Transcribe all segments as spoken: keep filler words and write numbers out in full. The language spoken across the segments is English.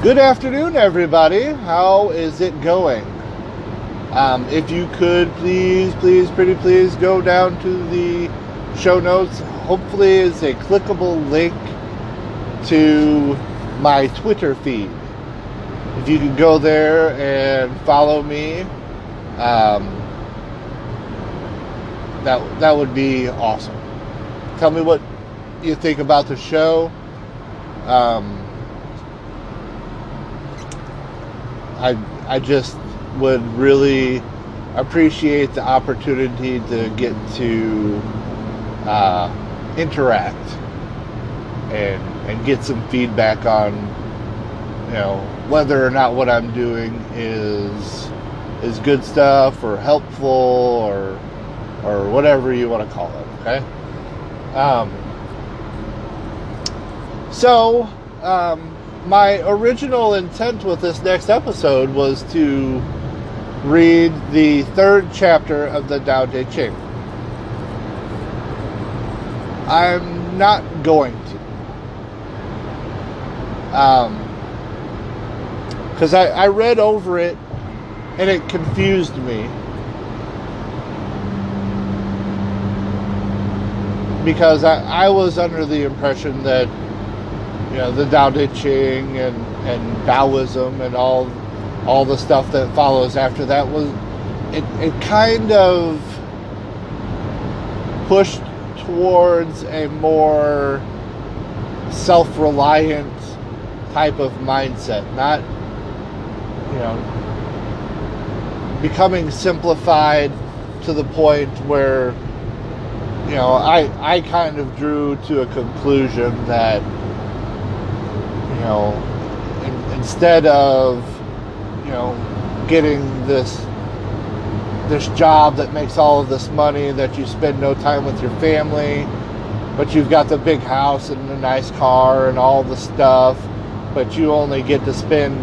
Good afternoon, everybody. How is it going? Um, if you could please, please, pretty please go down to the show notes. Hopefully it's a clickable link to my Twitter feed. If you could go there and follow me, um, that, that would be awesome. Tell me what you think about the show. Um, I I just would really appreciate the opportunity to get to uh, interact and and get some feedback on, you know, whether or not what I'm doing is is good stuff or helpful or or whatever you want to call it. Okay. Um, so um, my original intent with this next episode was to read the third chapter of the Tao Te Ching. I'm not going to. Um, because I, I read over it and it confused me. Because I, I was under the impression that, you know, the Tao Te Ching and, and Daoism and all all the stuff that follows after that was, it, it kind of pushed towards a more self-reliant type of mindset. Not, you know, becoming simplified to the point where, you know, I, I kind of drew to a conclusion that, you know, in, instead of, you know, getting this this job that makes all of this money that you spend no time with your family, but you've got the big house and the nice car and all the stuff, but you only get to spend,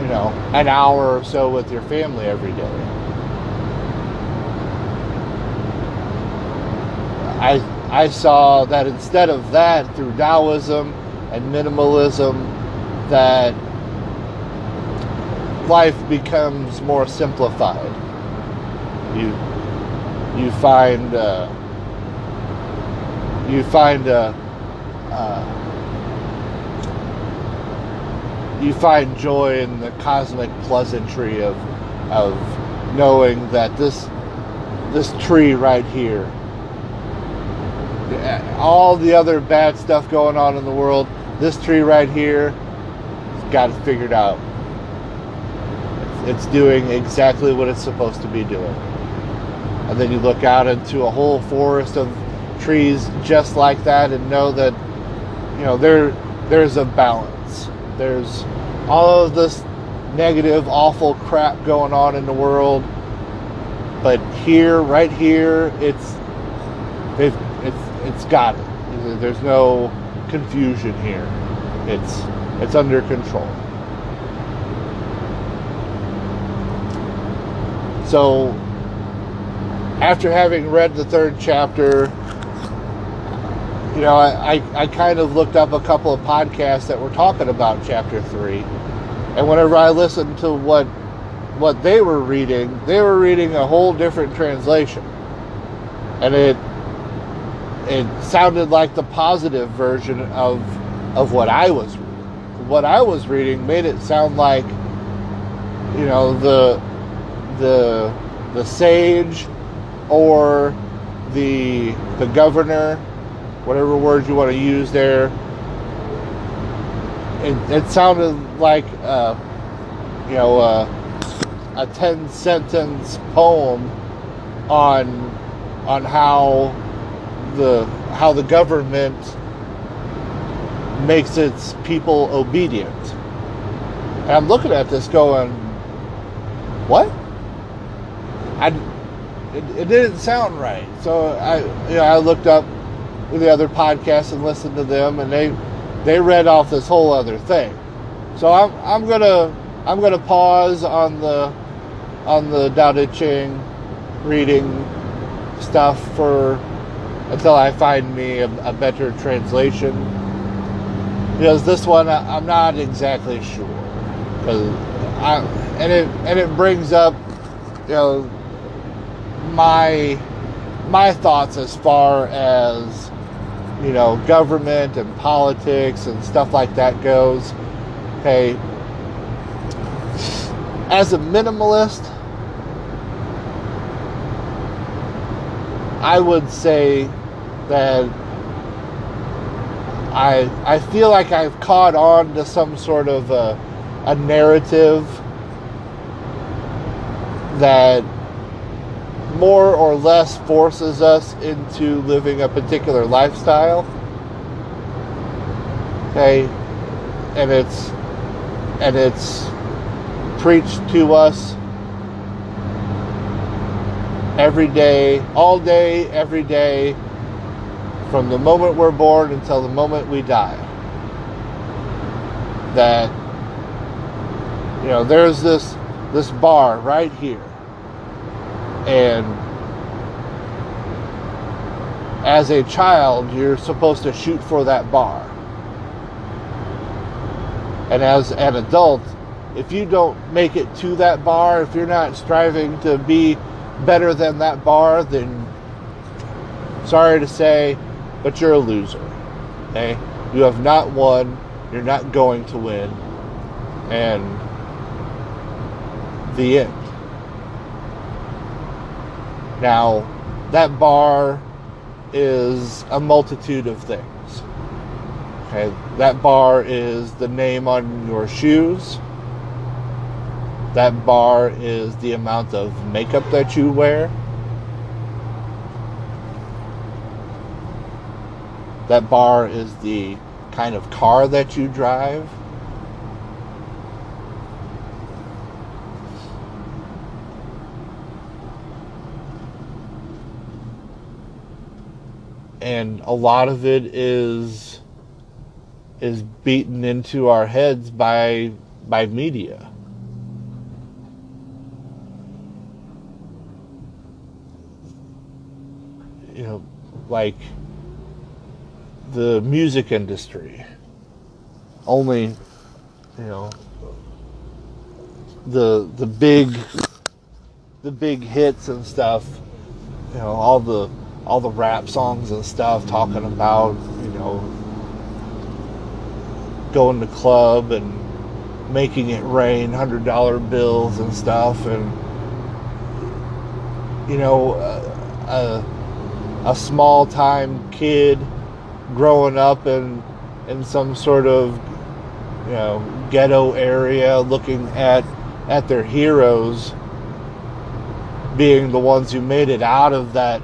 you know, an hour or so with your family every day. I I saw that instead of that, through Taoism and minimalism, that life becomes more simplified. You you find uh, you find uh, uh, you find joy in the cosmic pleasantry of of knowing that this this tree right here. All the other bad stuff going on in the world, this tree right here has got it figured out. It's doing exactly what it's supposed to be doing. And then you look out into a whole forest of trees just like that and know that, you know, there there's a balance. There's all of this negative, awful crap going on in the world, but here, right here, it's they've It's got it. There's no confusion here. It's it's under control. So, after having read the third chapter, you know, I, I, I kind of looked up a couple of podcasts that were talking about chapter three. And whenever I listened to what what they were reading, they were reading a whole different translation. And it It sounded like the positive version of of what I was reading. What I was reading made it sound like, you know, the the the sage or the the governor, whatever word you want to use there. It, it sounded like uh, you know uh, a ten sentence poem on on how. The, how the government makes its people obedient. And I'm looking at this going, what? I, it, it didn't sound right. So I, you know, I looked up the other podcasts and listened to them, and they they read off this whole other thing. So I'm I'm gonna I'm gonna pause on the on the Tao Te Ching reading stuff for. Until I find me a, a better translation. Because this one, I, I'm not exactly sure. Cause I, and it and it brings up, you know, my my thoughts as far as, you know, government and politics and stuff like that goes. Okay, as a minimalist, I would say that I I feel like I've caught on to some sort of a, a narrative that more or less forces us into living a particular lifestyle. Okay, and it's and it's preached to us every day, all day, every day, from the moment we're born until the moment we die. That, you know, there's this this bar right here. And as a child, you're supposed to shoot for that bar. And as an adult, if you don't make it to that bar, if you're not striving to be better than that bar, then sorry to say, but you're a loser. Okay? You have not won. You're not going to win. And the end. Now, that bar is a multitude of things. Okay, that bar is the name on your shoes. That bar is the amount of makeup that you wear. That bar is the kind of car that you drive. And a lot of it is is beaten into our heads by by media. You know, like the music industry. Only, you know, the the big the big hits and stuff, you know, all the all the rap songs and stuff talking about, you know, going to club and making it rain, one hundred dollar bills and stuff. And, you know, a, a, a small-time kid growing up in, in some sort of, you know, ghetto area, looking at, at their heroes being the ones who made it out of that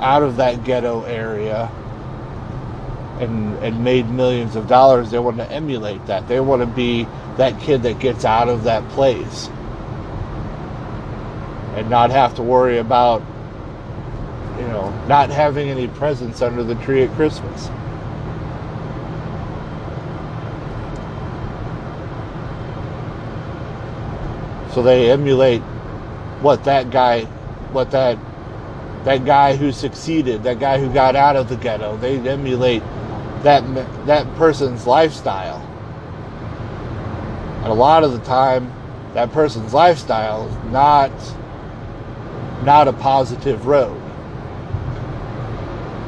out of that ghetto area and and made millions of dollars. They want to emulate that. They want to be that kid that gets out of that place and not have to worry about, you know, not having any presents under the tree at Christmas. So they emulate what that guy, what that That guy who succeeded, that guy who got out of the ghetto, they emulate that that person's lifestyle. And a lot of the time, that person's lifestyle is not, not a positive road.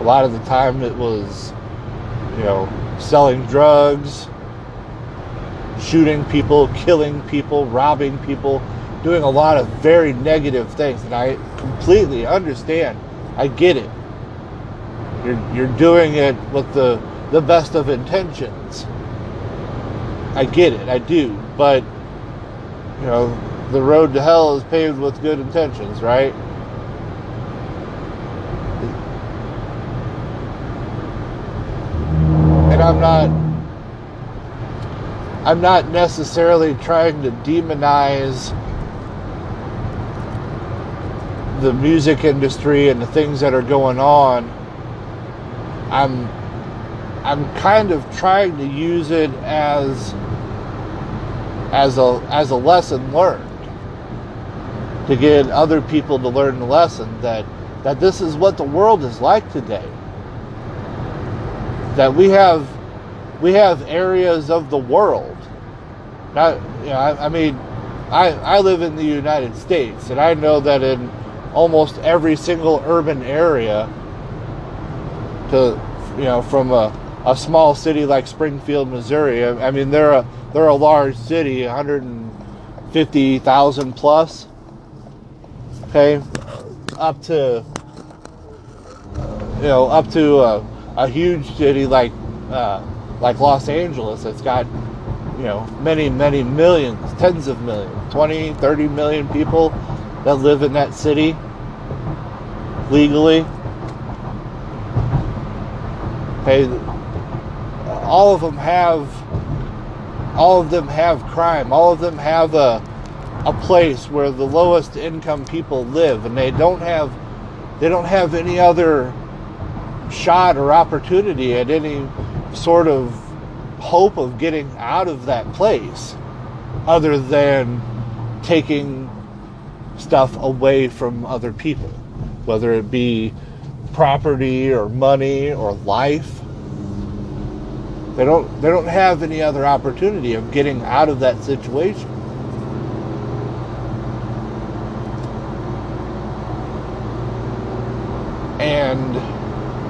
A lot of the time it was, you know, selling drugs, shooting people, killing people, robbing people, doing a lot of very negative things, and I completely understand. I get it. You're you're doing it with the the best of intentions. I get it. I do. But, you know, the road to hell is paved with good intentions, right? And I'm not I'm not necessarily trying to demonize the music industry and the things that are going on. I'm I'm kind of trying to use it as as a as a lesson learned, to get other people to learn the lesson that that this is what the world is like today. That we have we have areas of the world. I, you know, I, I mean, I, I live in the United States, and I know that in almost every single urban area, to you know, from a, a small city like Springfield, Missouri, I, I mean, they're a they're a large city, one hundred fifty thousand plus. Okay, up to you know up to a, a huge city like uh, like Los Angeles. It's got you know, many, many millions, tens of millions, twenty, thirty million people that live in that city legally. Okay, all of them have, all of them have crime. All of them have a, a place where the lowest income people live, and they don't have, they don't have any other shot or opportunity at any sort of hope of getting out of that place other than taking stuff away from other people, whether it be property or money or life. They don't they don't have any other opportunity of getting out of that situation. And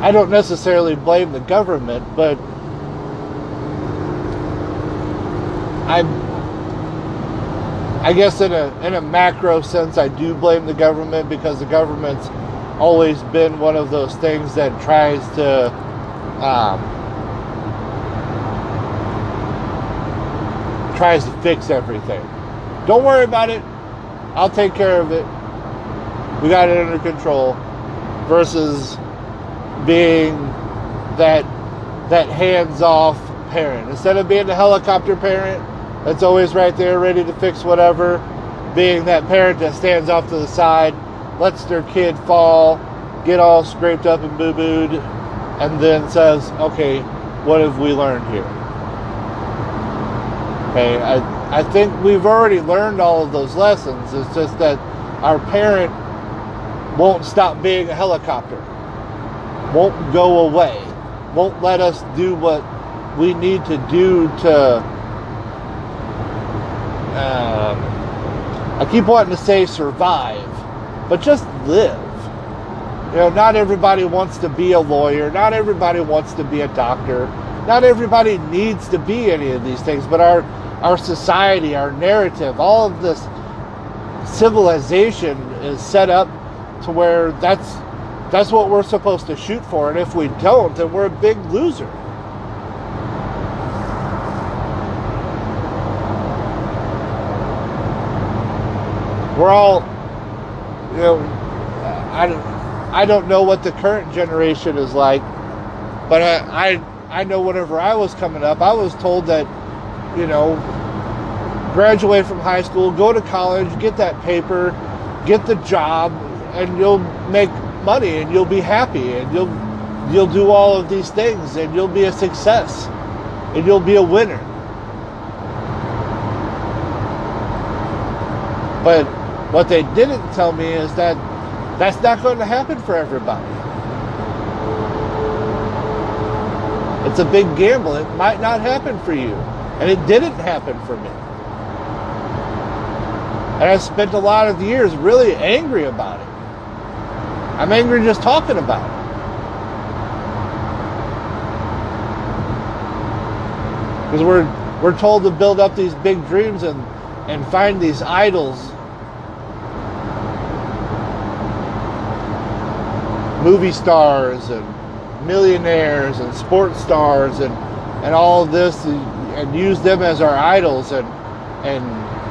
I don't necessarily blame the government, but I, I guess in a in a macro sense, I do blame the government, because the government's always been one of those things that tries to um, tries to fix everything. Don't worry about it. I'll take care of it. We got it under control. Versus being that that hands-off parent. Instead of being the helicopter parent that's always right there ready to fix whatever, being that parent that stands off to the side, lets their kid fall, get all scraped up and boo-booed, and then says, okay, what have we learned here? Okay, I, I think we've already learned all of those lessons. It's just that our parent won't stop being a helicopter, won't go away, won't let us do what we need to do to Um, I keep wanting to say survive, but just live. You know, not everybody wants to be a lawyer. Not everybody wants to be a doctor. Not everybody needs to be any of these things. But our our society, our narrative, all of this civilization is set up to where that's that's what we're supposed to shoot for. And if we don't, then we're a big loser. We're all, you know, I, I don't know what the current generation is like, but I, I I know whenever I was coming up, I was told that, you know, graduate from high school, go to college, get that paper, get the job, and you'll make money, and you'll be happy, and you'll you'll do all of these things, and you'll be a success, and you'll be a winner. But what they didn't tell me is that that's not going to happen for everybody. It's a big gamble. It might not happen for you. And it didn't happen for me. And I spent a lot of years really angry about it. I'm angry just talking about it. Because we're, we're told to build up these big dreams and, and find these idols. Movie stars and millionaires and sports stars and, and all of this, and, and use them as our idols and and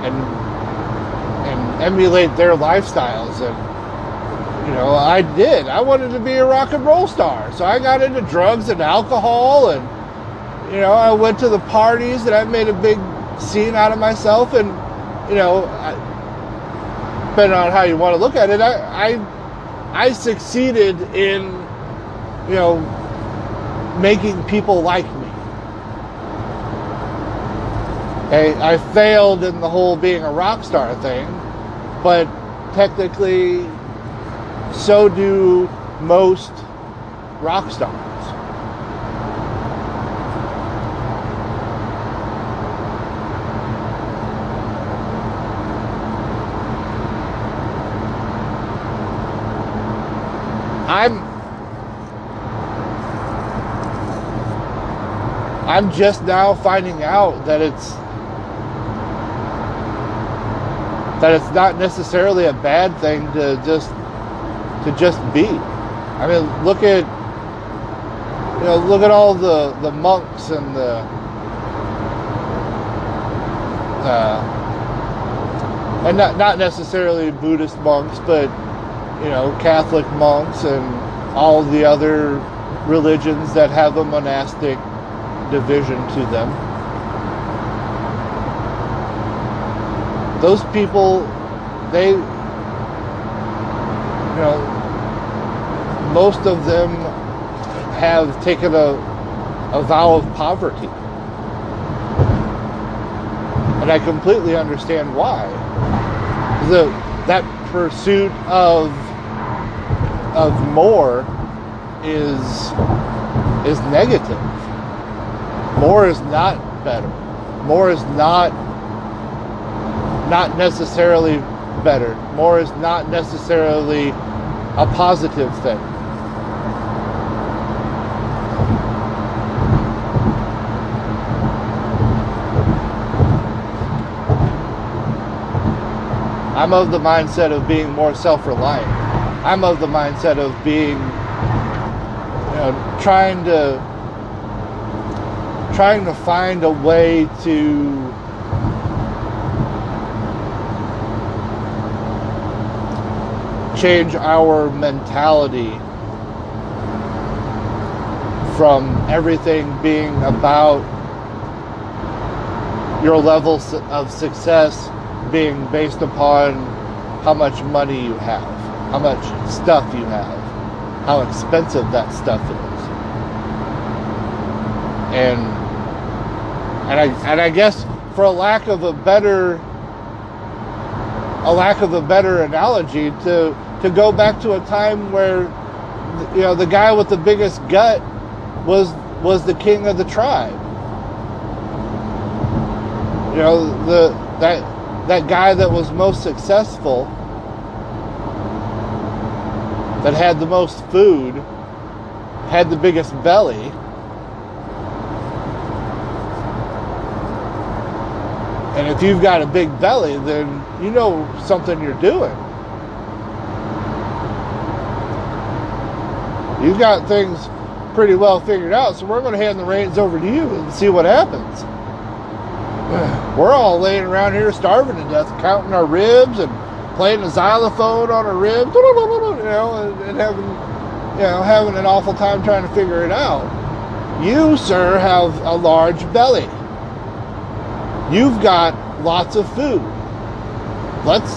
and and emulate their lifestyles. And you know, I did. I wanted to be a rock and roll star, so I got into drugs and alcohol, and you know, I went to the parties and I made a big scene out of myself. And you know, I, depending on how you want to look at it, I. I I succeeded in, you know, making people like me. I, I failed in the whole being a rock star thing, but technically, so do most rock stars. I'm I'm just now finding out that it's that it's not necessarily a bad thing to just to just be. I mean, look at you know, look at all the, the monks and the uh, and not not necessarily Buddhist monks, but you know, Catholic monks and all the other religions that have a monastic division to them. Those people, they, you know, most of them have taken a, a vow of poverty. And I completely understand why. The, that pursuit of of more is is negative. More is not better. More is not not necessarily better. More is not necessarily a positive thing. I'm of the mindset of being more self-reliant. I'm of the mindset of being, you know, trying to trying to find a way to change our mentality from everything being about your level of success being based upon how much money you have, how much stuff you have, how expensive that stuff is. And and I and I guess for a lack of a better a lack of a better analogy, to to go back to a time where, you know, the guy with the biggest gut was was the king of the tribe. You know, the that that guy that was most successful, that had the most food, had the biggest belly, and if you've got a big belly, then you know something you're doing. You've got things pretty well figured out, so we're going to hand the reins over to you and see what happens. We're all laying around here starving to death, counting our ribs and playing the xylophone on our ribs, you know, and, and having, you know, having an awful time trying to figure it out. You, sir, have a large belly. You've got lots of food. Let's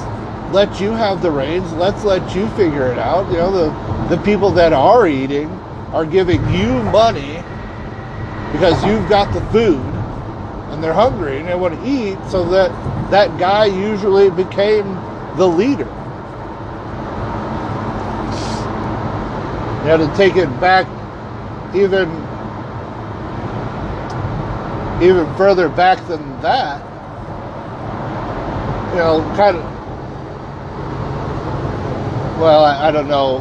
let you have the reins. Let's let you figure it out. You know, the, the people that are eating are giving you money because you've got the food. And they're hungry and they want to eat, so that that guy usually became the leader. You know, to take it back even even further back than that, you know, kind of, well, I, I don't know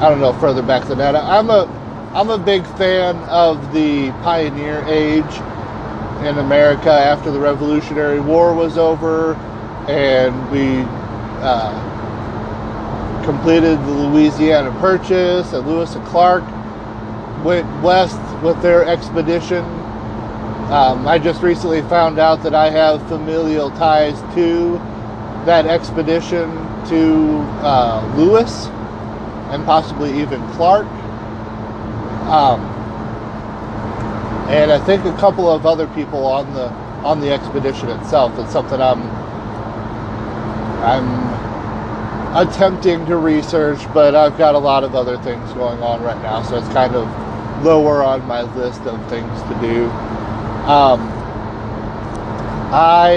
I don't know further back than that. I, I'm a I'm a big fan of the Pioneer Age in America after the Revolutionary War was over and we uh, completed the Louisiana Purchase, and Lewis and Clark went west with their expedition. Um, I just recently found out that I have familial ties to that expedition, to uh, Lewis and possibly even Clark. Um, and I think a couple of other people on the on the expedition itself. It's something I'm I'm attempting to research, but I've got a lot of other things going on right now, so it's kind of lower on my list of things to do. Um, I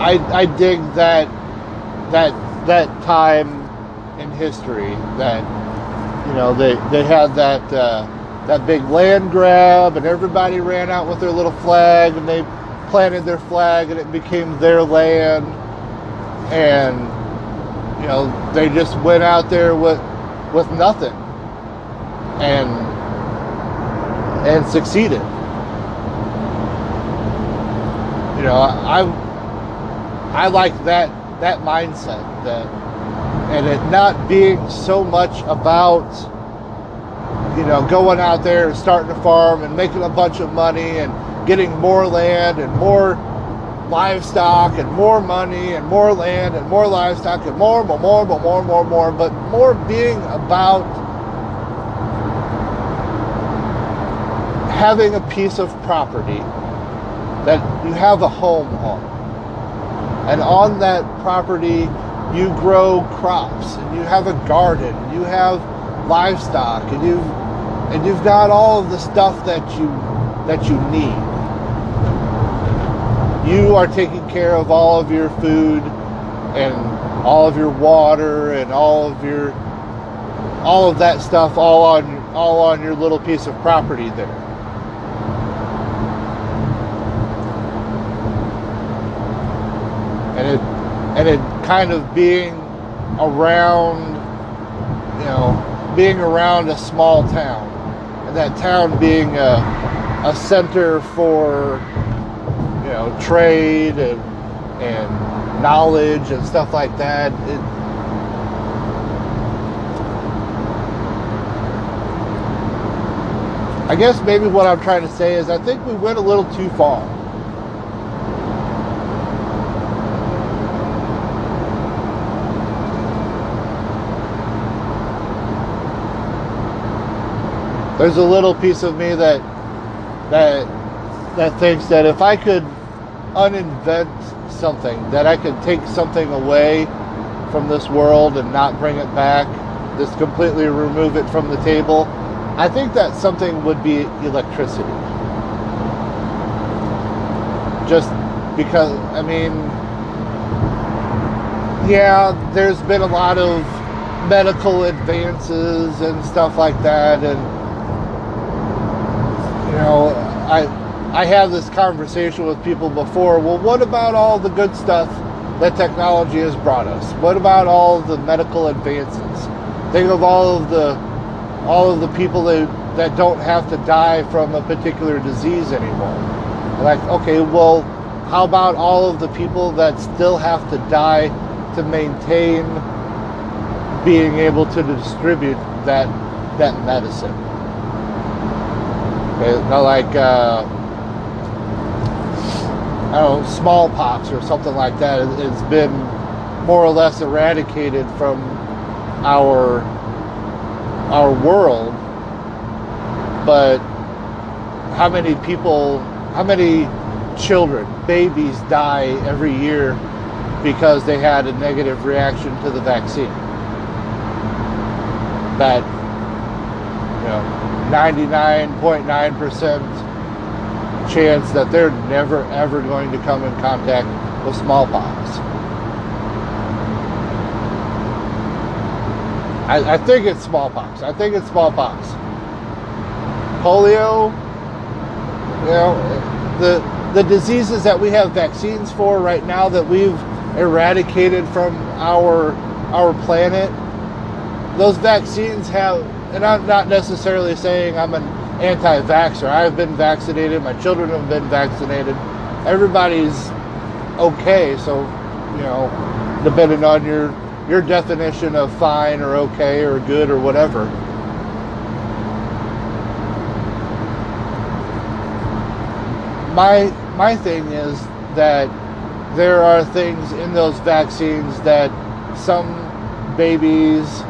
I I dig that that. that time in history that, you know, they, they had that uh, that big land grab and everybody ran out with their little flag and they planted their flag and it became their land, and you know, they just went out there with with nothing and and succeeded. You know, I I like that that mindset, that, and it not being so much about, you know, going out there and starting a farm and making a bunch of money and getting more land and more livestock and more money and more land and more livestock and more, more, more, more, more, more, more, but more being about having a piece of property that you have a home on. And on that property, you grow crops and you have a garden, you have livestock, and you've and you've got all of the stuff that you that you need. You are taking care of all of your food and all of your water and all of your all of that stuff all on all on your little piece of property there. And it and it kind of being around, you know, being around a small town, and that town being a, a center for, you know, trade and and knowledge and stuff like that. It, I guess maybe what I'm trying to say is I think we went a little too far. There's a little piece of me that that that thinks that if I could uninvent something, that I could take something away from this world and not bring it back, just completely remove it from the table, I think that something would be electricity. Just because, I mean, yeah, there's been a lot of medical advances and stuff like that, and you know, I I have this conversation with people before. Well, what about all the good stuff that technology has brought us? What about all the medical advances? Think of all of the all of the people that that don't have to die from a particular disease anymore. Like, okay, well, how about all of the people that still have to die to maintain being able to distribute that that medicine? Now, like, uh, I don't know, smallpox or something like that, it's been more or less eradicated from our our world. But how many people, how many children, babies die every year because they had a negative reaction to the vaccine? That, you know, ninety-nine point nine percent chance that they're never ever going to come in contact with smallpox. I, I think it's smallpox. I think it's smallpox. Polio, you know, the the diseases that we have vaccines for right now that we've eradicated from our our planet, those vaccines have. And I'm not necessarily saying I'm an anti-vaxxer. I've been vaccinated. My children have been vaccinated. Everybody's okay. So, you know, depending on your, your definition of fine or okay or good or whatever. My, my thing is that there are things in those vaccines that some babies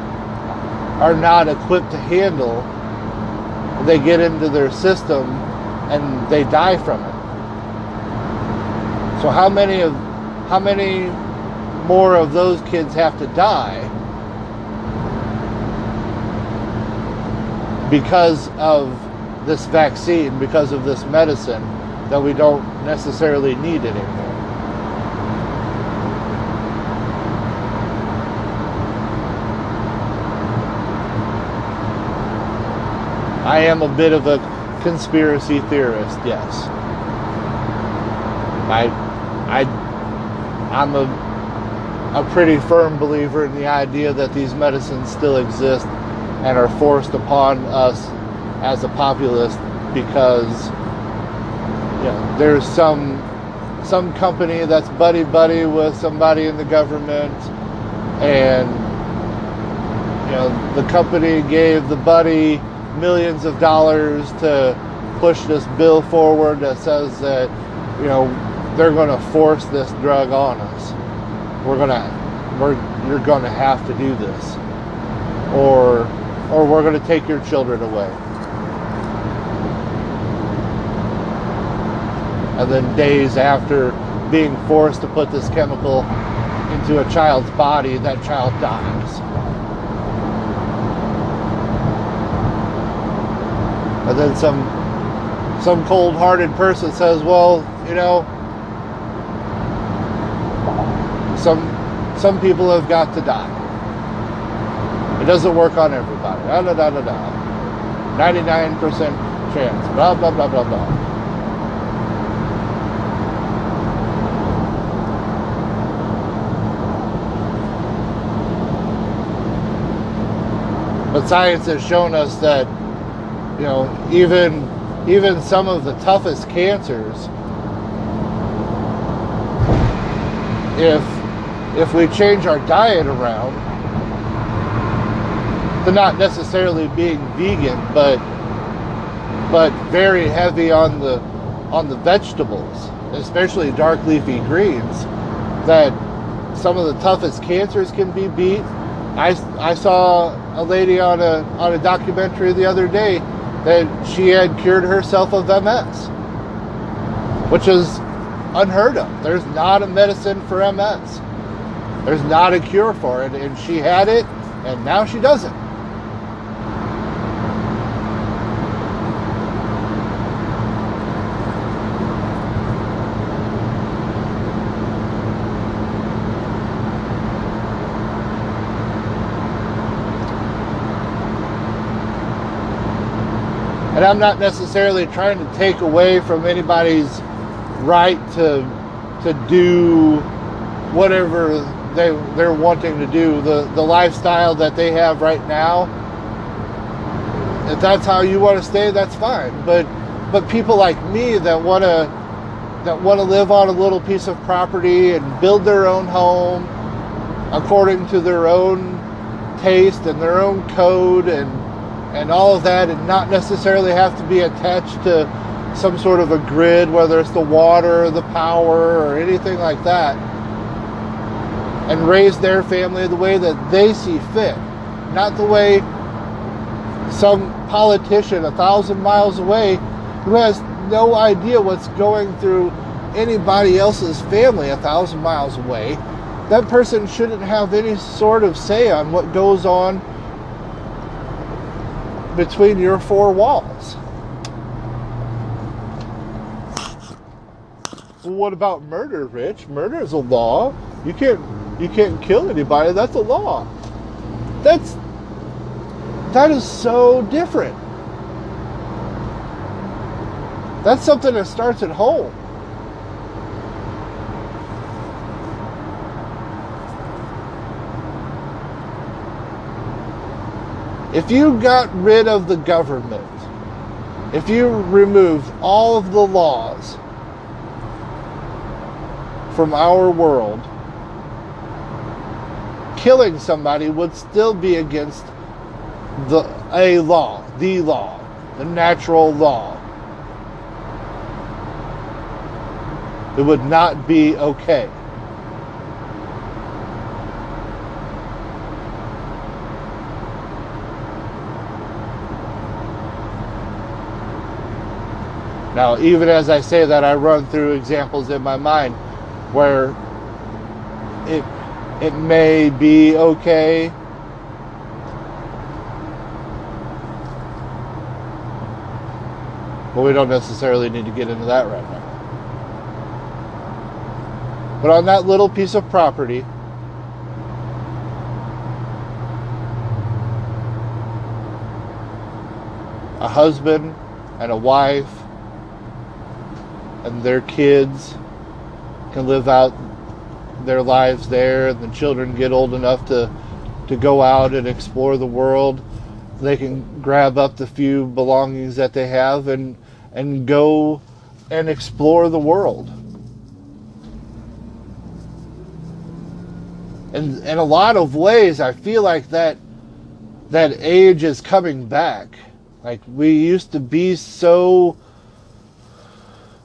are not equipped to handle. They get into their system and they die from it. So how many of how many more of those kids have to die because of this vaccine, because of this medicine that we don't necessarily need anymore? I am a bit of a conspiracy theorist, yes. I, I, I'm a, a pretty firm believer in the idea that these medicines still exist and are forced upon us as a populace because, you know, there's some some company that's buddy buddy with somebody in the government, and you know the company gave the buddy millions of dollars to push this bill forward that says that, you know, they're going to force this drug on us. We're gonna, we're you're going to have to do this, or or we're going to take your children away. And then days after being forced to put this chemical into a child's body, that child dies. And then some some cold-hearted person says, well, you know, some some people have got to die. It doesn't work on everybody. Da da da da da. ninety-nine percent chance. Blah, blah, blah, blah, blah. But science has shown us that, you know, even even some of the toughest cancers, if if we change our diet around to not necessarily being vegan, but but very heavy on the on the vegetables, especially dark leafy greens, that some of the toughest cancers can be beat. I, I saw a lady on a on a documentary the other day that she had cured herself of M S, which is unheard of. There's not a medicine for M S. There's not a cure for it, and she had it, and now she doesn't. And I'm not necessarily trying to take away from anybody's right to to do whatever they they're wanting to do. The the lifestyle that they have right now, if that's how you want to stay, that's fine. But but people like me that wanna that wanna live on a little piece of property and build their own home according to their own taste and their own code and and all of that, and not necessarily have to be attached to some sort of a grid, whether it's the water or the power or anything like that, and raise their family the way that they see fit, not the way some politician a thousand miles away who has no idea what's going through anybody else's family a thousand miles away. That person shouldn't have any sort of say on what goes on between your four walls. Well, what about murder, Rich? Murder is a law. You can't you can't kill anybody. That's a law. That's that is so different. That's something that starts at home. If you got rid of the government, if you removed all of the laws from our world, killing somebody would still be against the a law, the law, the natural law. It would not be okay. Now, even as I say that, I run through examples in my mind where it it may be okay, but we don't necessarily need to get into that right now. But on that little piece of property, a husband and a wife and their kids can live out their lives there, and the children get old enough to, to go out and explore the world, they can grab up the few belongings that they have and and go and explore the world. And in a lot of ways, I feel like that that age is coming back. Like, we used to be so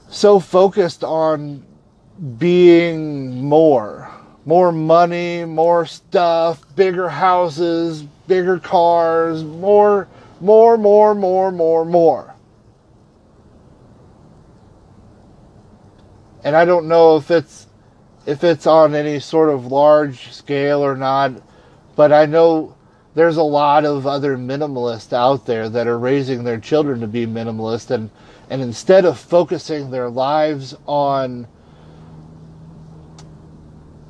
so focused on being more. More money, more stuff, bigger houses, bigger cars, more, more, more, more, more, more. And I don't know if it's if it's on any sort of large scale or not, but I know there's a lot of other minimalists out there that are raising their children to be minimalist, and, and instead of focusing their lives on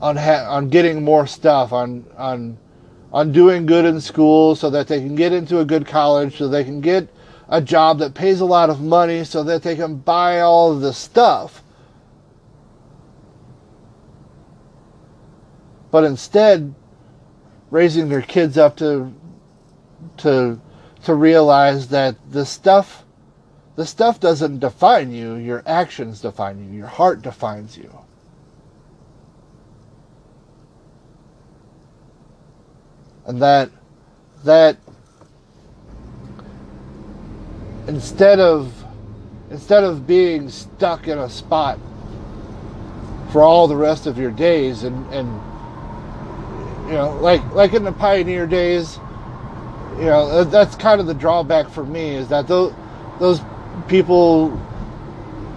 on ha- on getting more stuff, on on on doing good in school so that they can get into a good college, so they can get a job that pays a lot of money, so that they can buy all of the stuff. But instead, raising their kids up to to to realize that the stuff the stuff doesn't define you, your actions define you, your heart defines you. And that that instead of instead of being stuck in a spot for all the rest of your days, and, and you know, like like in the pioneer days, you know, that's kind of the drawback for me, is that those those people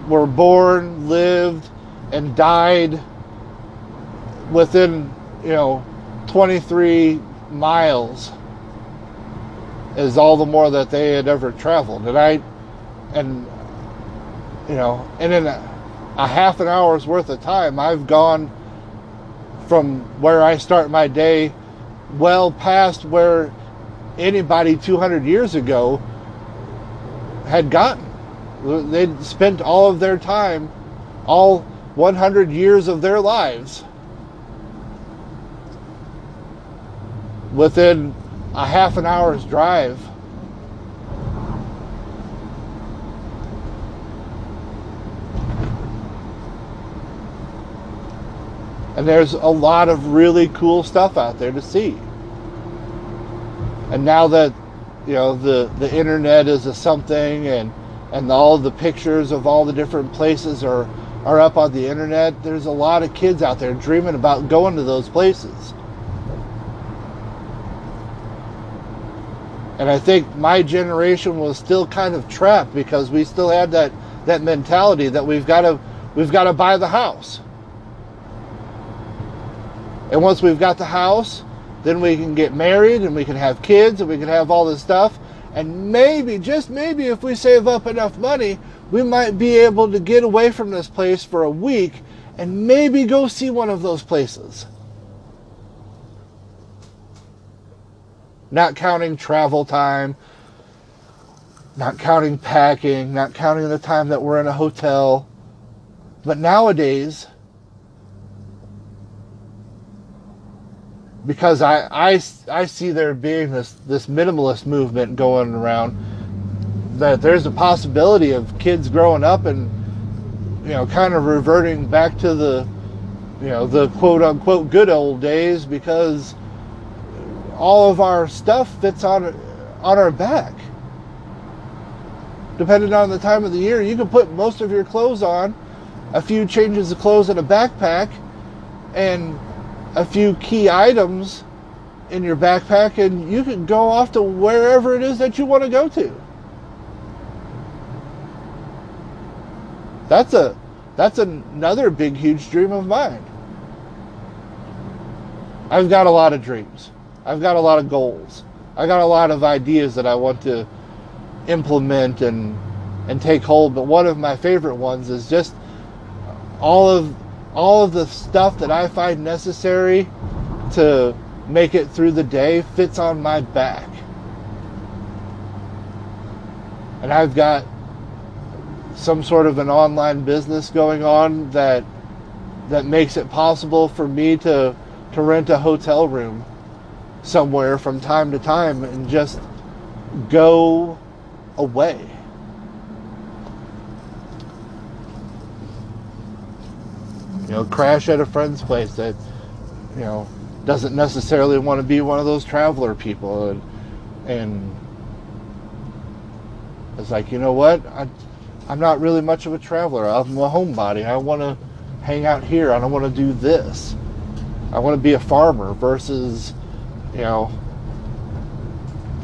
were born, lived, and died within, you know, twenty-three miles is all the more that they had ever traveled, and I, and you know, and in a, a half an hour's worth of time, I've gone from where I start my day well past where anybody two hundred years ago had gotten. They'd spent all of their time, all one hundred years of their lives, within a half an hour's drive. And there's a lot of really cool stuff out there to see. And now that, you know, the, the internet is a something, and, and all the pictures of all the different places are, are up on the internet, there's a lot of kids out there dreaming about going to those places. And I think my generation was still kind of trapped because we still had that, that mentality that we've got to we've got to buy the house. And once we've got the house, then we can get married, and we can have kids, and we can have all this stuff. And maybe, just maybe, if we save up enough money, we might be able to get away from this place for a week and maybe go see one of those places. Not counting travel time, not counting packing, not counting the time that we're in a hotel. But nowadays, because I, I, I see there being this, this minimalist movement going around, that there's a possibility of kids growing up and, you know, kind of reverting back to the, you know, the quote unquote good old days, because all of our stuff fits on on our back. Depending on the time of the year, you can put most of your clothes on, a few changes of clothes in a backpack, and a few key items in your backpack, and you can go off to wherever it is that you want to go to. That's a that's another big, huge dream of mine. I've got a lot of dreams. I've got a lot of goals. I got a lot of ideas that I want to implement and and take hold. But one of my favorite ones is just all of all of the stuff that I find necessary to make it through the day fits on my back. And I've got some sort of an online business going on that that makes it possible for me to, to rent a hotel room somewhere from time to time and just go away. You know, crash at a friend's place that, you know, doesn't necessarily want to be one of those traveler people. And, and it's like, you know what? I, I'm not really much of a traveler. I'm a homebody. I want to hang out here. I don't want to do this. I want to be a farmer versus, you know,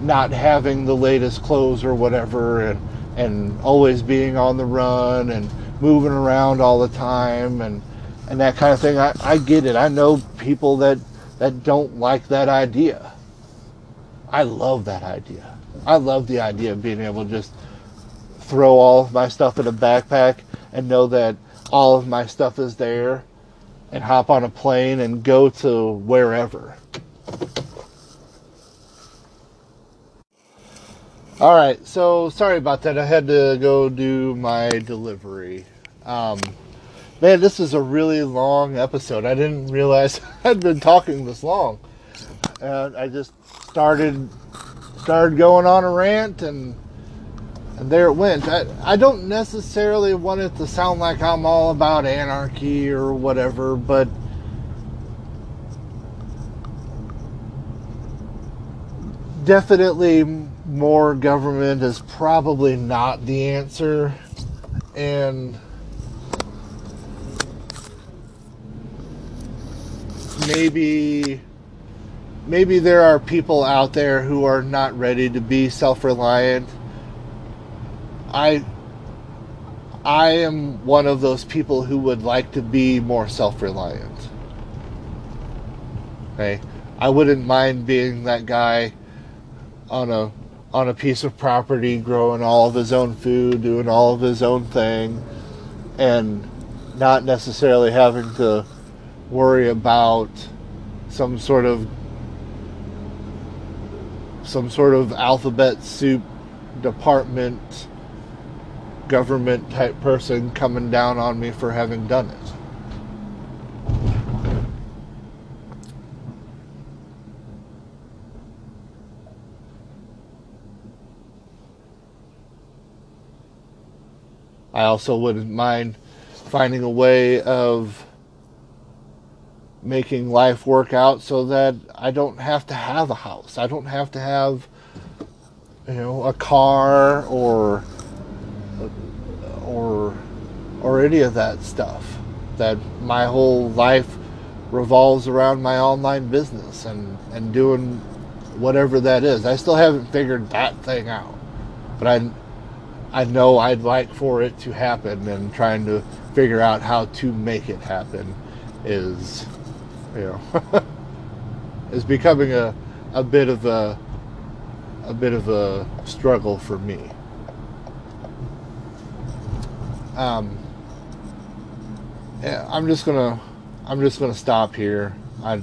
not having the latest clothes or whatever, and, and always being on the run and moving around all the time and, and that kind of thing. I, I get it. I know people that, that don't like that idea. I love that idea. I love the idea of being able to just throw all of my stuff in a backpack and know that all of my stuff is there, and hop on a plane and go to wherever. All right, so sorry about that. I had to go do my delivery. Um, man, this is a really long episode. I didn't realize I'd been talking this long. Uh, I just started started going on a rant, and and there it went. I, I don't necessarily want it to sound like I'm all about anarchy or whatever, but definitely more government is probably not the answer. And maybe maybe there are people out there who are not ready to be self-reliant. I I am one of those people who would like to be more self-reliant. Okay? I wouldn't mind being that guy on a on a piece of property, growing all of his own food, doing all of his own thing, and not necessarily having to worry about some sort of some sort of alphabet soup department government type person coming down on me for having done it. I also wouldn't mind finding a way of making life work out so that I don't have to have a house. I don't have to have, you know, a car or or or any of that stuff, that my whole life revolves around my online business and, and doing whatever that is. I still haven't figured that thing out, but I, I know I'd like for it to happen, and trying to figure out how to make it happen is, you know, is becoming a, a bit of a, a bit of a struggle for me. Um, yeah, I'm just gonna, I'm just gonna stop here. I,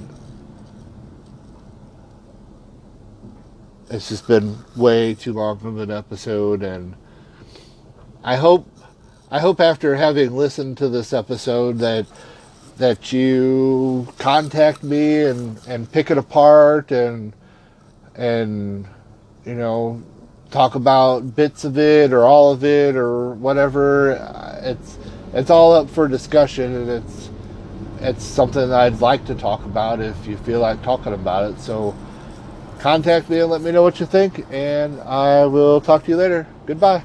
it's just been way too long of an episode, and I hope, I hope after having listened to this episode that, that you contact me and, and pick it apart and, and, you know, talk about bits of it or all of it or whatever. It's it's all up for discussion, and it's it's something I'd like to talk about if you feel like talking about it. So contact me and let me know what you think, and I will talk to you later. Goodbye.